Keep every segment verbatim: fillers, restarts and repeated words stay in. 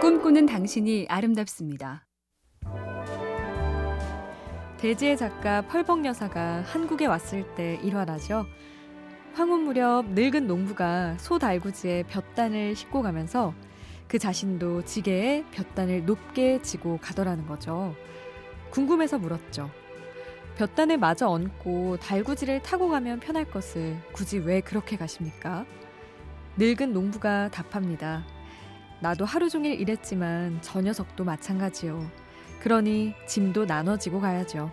꿈꾸는 당신이 아름답습니다. 대지의 작가 펄벅 여사가 한국에 왔을 때 일화라죠. 황혼 무렵 늙은 농부가 소 달구지에 볕단을 싣고 가면서 그 자신도 지게에 볕단을 높게 지고 가더라는 거죠. 궁금해서 물었죠. 볕단을 마저 얹고 달구지를 타고 가면 편할 것을 굳이 왜 그렇게 가십니까? 늙은 농부가 답합니다. 나도 하루 종일 일했지만 저 녀석도 마찬가지요. 그러니 짐도 나눠지고 가야죠.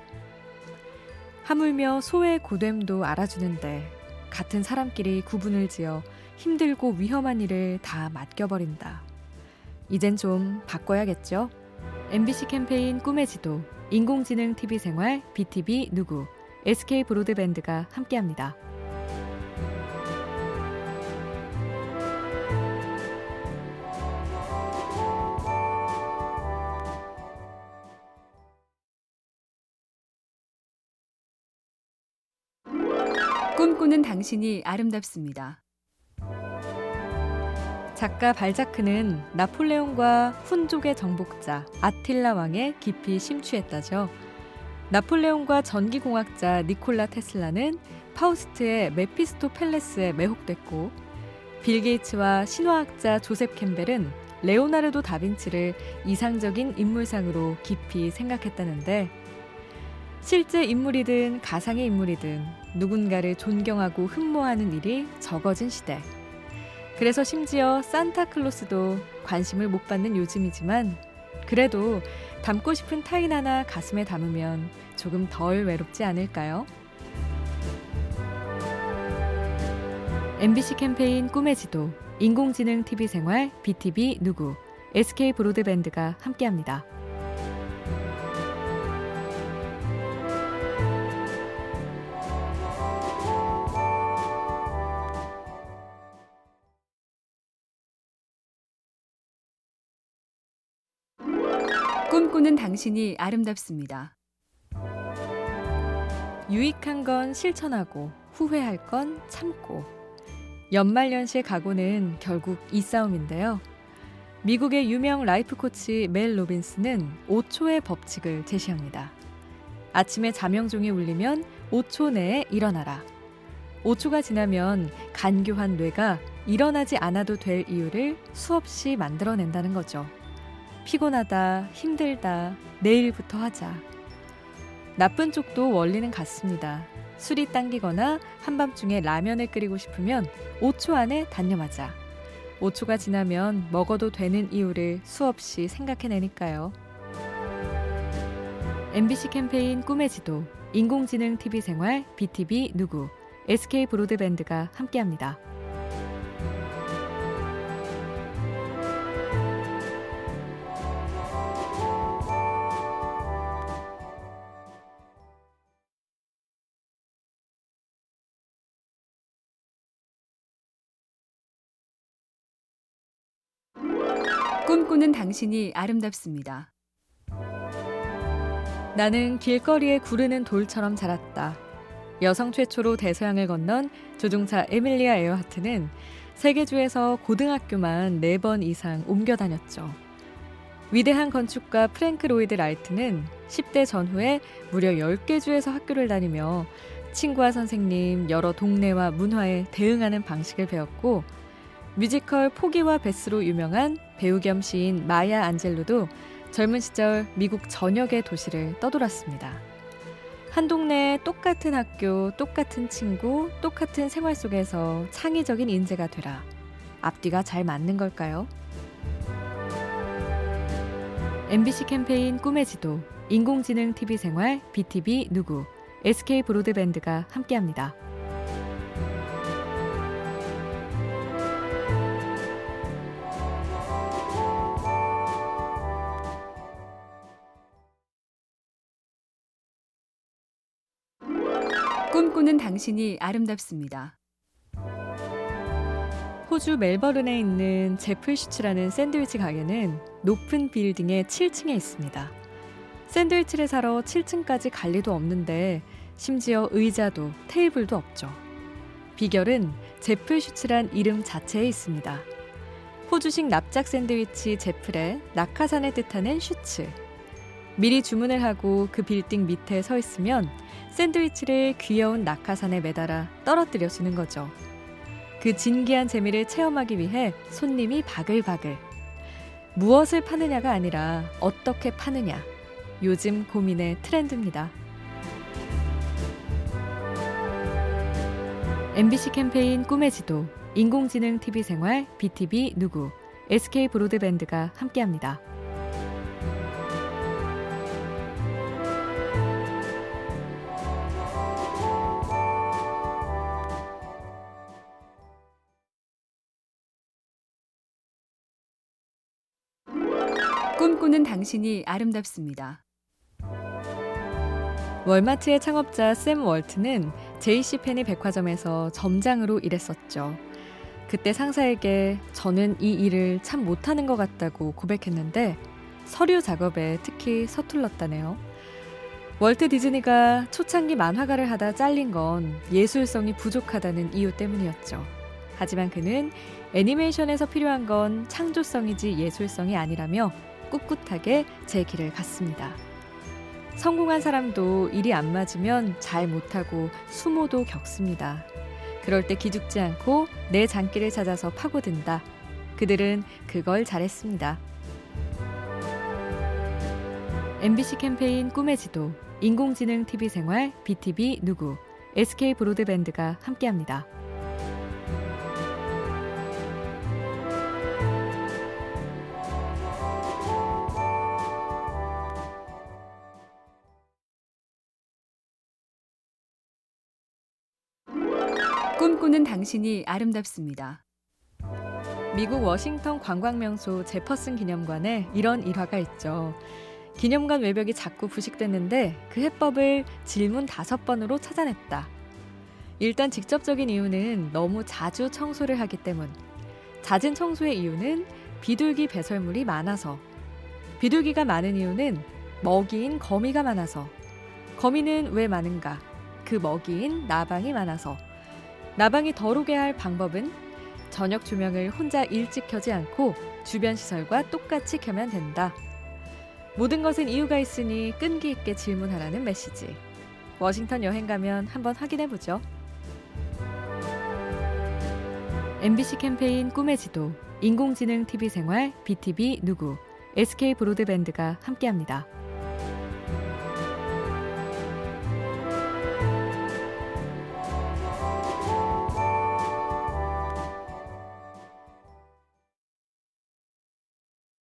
하물며 소의 고됨도 알아주는데 같은 사람끼리 구분을 지어 힘들고 위험한 일을 다 맡겨버린다. 이젠 좀 바꿔야겠죠? 엠비씨 캠페인 꿈의 지도, 인공지능 티비 생활, 비티비 누구, 에스케이 브로드밴드가 함께합니다. 꿈꾸는 당신이 아름답습니다. 작가 발자크는 나폴레옹과 훈족의 정복자 아틸라 왕에 깊이 심취했다죠. 나폴레옹과 전기공학자 니콜라 테슬라는 파우스트의 메피스토펠레스에 매혹됐고, 빌 게이츠와 신화학자 조셉 캠벨은 레오나르도 다빈치를 이상적인 인물상으로 깊이 생각했다는데, 실제 인물이든 가상의 인물이든 누군가를 존경하고 흠모하는 일이 적어진 시대. 그래서 심지어 산타클로스도 관심을 못 받는 요즘이지만 그래도 담고 싶은 타인 하나 가슴에 담으면 조금 덜 외롭지 않을까요? 엠비씨 캠페인 꿈의 지도, 인공지능 티비 생활, 비티비 누구, 에스케이 브로드밴드가 함께합니다. 꿈꾸는 당신이 아름답습니다. 유익한 건 실천하고 후회할 건 참고. 연말연시의 각오는 결국 이 싸움인데요. 미국의 유명 라이프 코치 멜 로빈스는 오 초의 법칙을 제시합니다. 아침에 자명종이 울리면 오 초 내에 일어나라. 오 초가 지나면 간교한 뇌가 일어나지 않아도 될 이유를 수없이 만들어낸다는 거죠. 피곤하다, 힘들다, 내일부터 하자. 나쁜 쪽도 원리는 같습니다. 술이 당기거나 한밤중에 라면을 끓이고 싶으면 오 초 안에 단념하자. 오 초가 지나면 먹어도 되는 이유를 수없이 생각해내니까요. 엠비씨 캠페인 꿈의 지도, 인공지능 티비 생활, 비티비 누구, 에스케이 브로드밴드가 함께합니다. 꿈꾸는 당신이 아름답습니다. 나는 길거리에 구르는 돌처럼 자랐다. 여성 최초로 대서양을 건넌 조종사 에밀리아 에어하트는 세계주에서 고등학교만 네 번 이상 옮겨 다녔죠. 위대한 건축가 프랭크 로이드 라이트는 십 대 전후에 무려 열 개 주에서 학교를 다니며 친구와 선생님, 여러 동네와 문화에 대응하는 방식을 배웠고, 뮤지컬 포기와 베스로 유명한 배우 겸 시인 마야 안젤로도 젊은 시절 미국 전역의 도시를 떠돌았습니다. 한 동네에 똑같은 학교, 똑같은 친구, 똑같은 생활 속에서 창의적인 인재가 되라. 앞뒤가 잘 맞는 걸까요? 엠비씨 캠페인 꿈의 지도, 인공지능 티비 생활, 비티비 누구, 에스케이 브로드밴드가 함께합니다. 꿈꾸는 당신이 아름답습니다. 호주 멜버른에 있는 제플슈츠라는 샌드위치 가게는 높은 빌딩의 칠 층에 있습니다. 샌드위치를 사러 칠 층까지 갈 리도 없는데 심지어 의자도 테이블도 없죠. 비결은 제플슈츠란 이름 자체에 있습니다. 호주식 납작 샌드위치 제플에 낙하산을 뜻하는 슈츠. 미리 주문을 하고 그 빌딩 밑에 서 있으면 샌드위치를 귀여운 낙하산에 매달아 떨어뜨려 주는 거죠. 그 진기한 재미를 체험하기 위해 손님이 바글바글. 무엇을 파느냐가 아니라 어떻게 파느냐. 요즘 고민의 트렌드입니다. 엠비씨 캠페인 꿈의 지도, 인공지능 티비생활, 비티비 누구, 에스케이브로드밴드가 함께합니다. 꿈꾸는 당신이 아름답습니다. 월마트의 창업자 샘 월트는 제이씨펜이 백화점에서 점장으로 일했었죠. 그때 상사에게 저는 이 일을 참 못하는 것 같다고 고백했는데 서류 작업에 특히 서툴렀다네요. 월트 디즈니가 초창기 만화가를 하다 잘린 건 예술성이 부족하다는 이유 때문이었죠. 하지만 그는 애니메이션에서 필요한 건 창조성이지 예술성이 아니라며 꿋꿋하게 제 길을 갔습니다. 성공한 사람도 일이 안 맞으면 잘 못하고 수모도 겪습니다. 그럴 때 기죽지 않고 내 장기를 찾아서 파고든다. 그들은 그걸 잘했습니다. 엠비씨 캠페인 꿈의 지도, 인공지능 티비생활, 비티비 누구, 에스케이브로드밴드가 함께합니다. 꿈꾸는 당신이 아름답습니다. 미국 워싱턴 관광명소 제퍼슨 기념관에 이런 일화가 있죠. 기념관 외벽이 자꾸 부식됐는데 그 해법을 질문 다섯 번으로 찾아냈다. 일단 직접적인 이유는 너무 자주 청소를 하기 때문. 잦은 청소의 이유는 비둘기 배설물이 많아서. 비둘기가 많은 이유는 먹이인 거미가 많아서. 거미는 왜 많은가? 그 먹이인 나방이 많아서. 나방이 덜 오게 할 방법은 저녁 조명을 혼자 일찍 켜지 않고 주변 시설과 똑같이 켜면 된다. 모든 것은 이유가 있으니 끈기 있게 질문하라는 메시지. 워싱턴 여행 가면 한번 확인해보죠. 엠비씨 캠페인 꿈의 지도, 인공지능 티비생활, 비티비 누구, 에스케이브로드밴드가 함께합니다.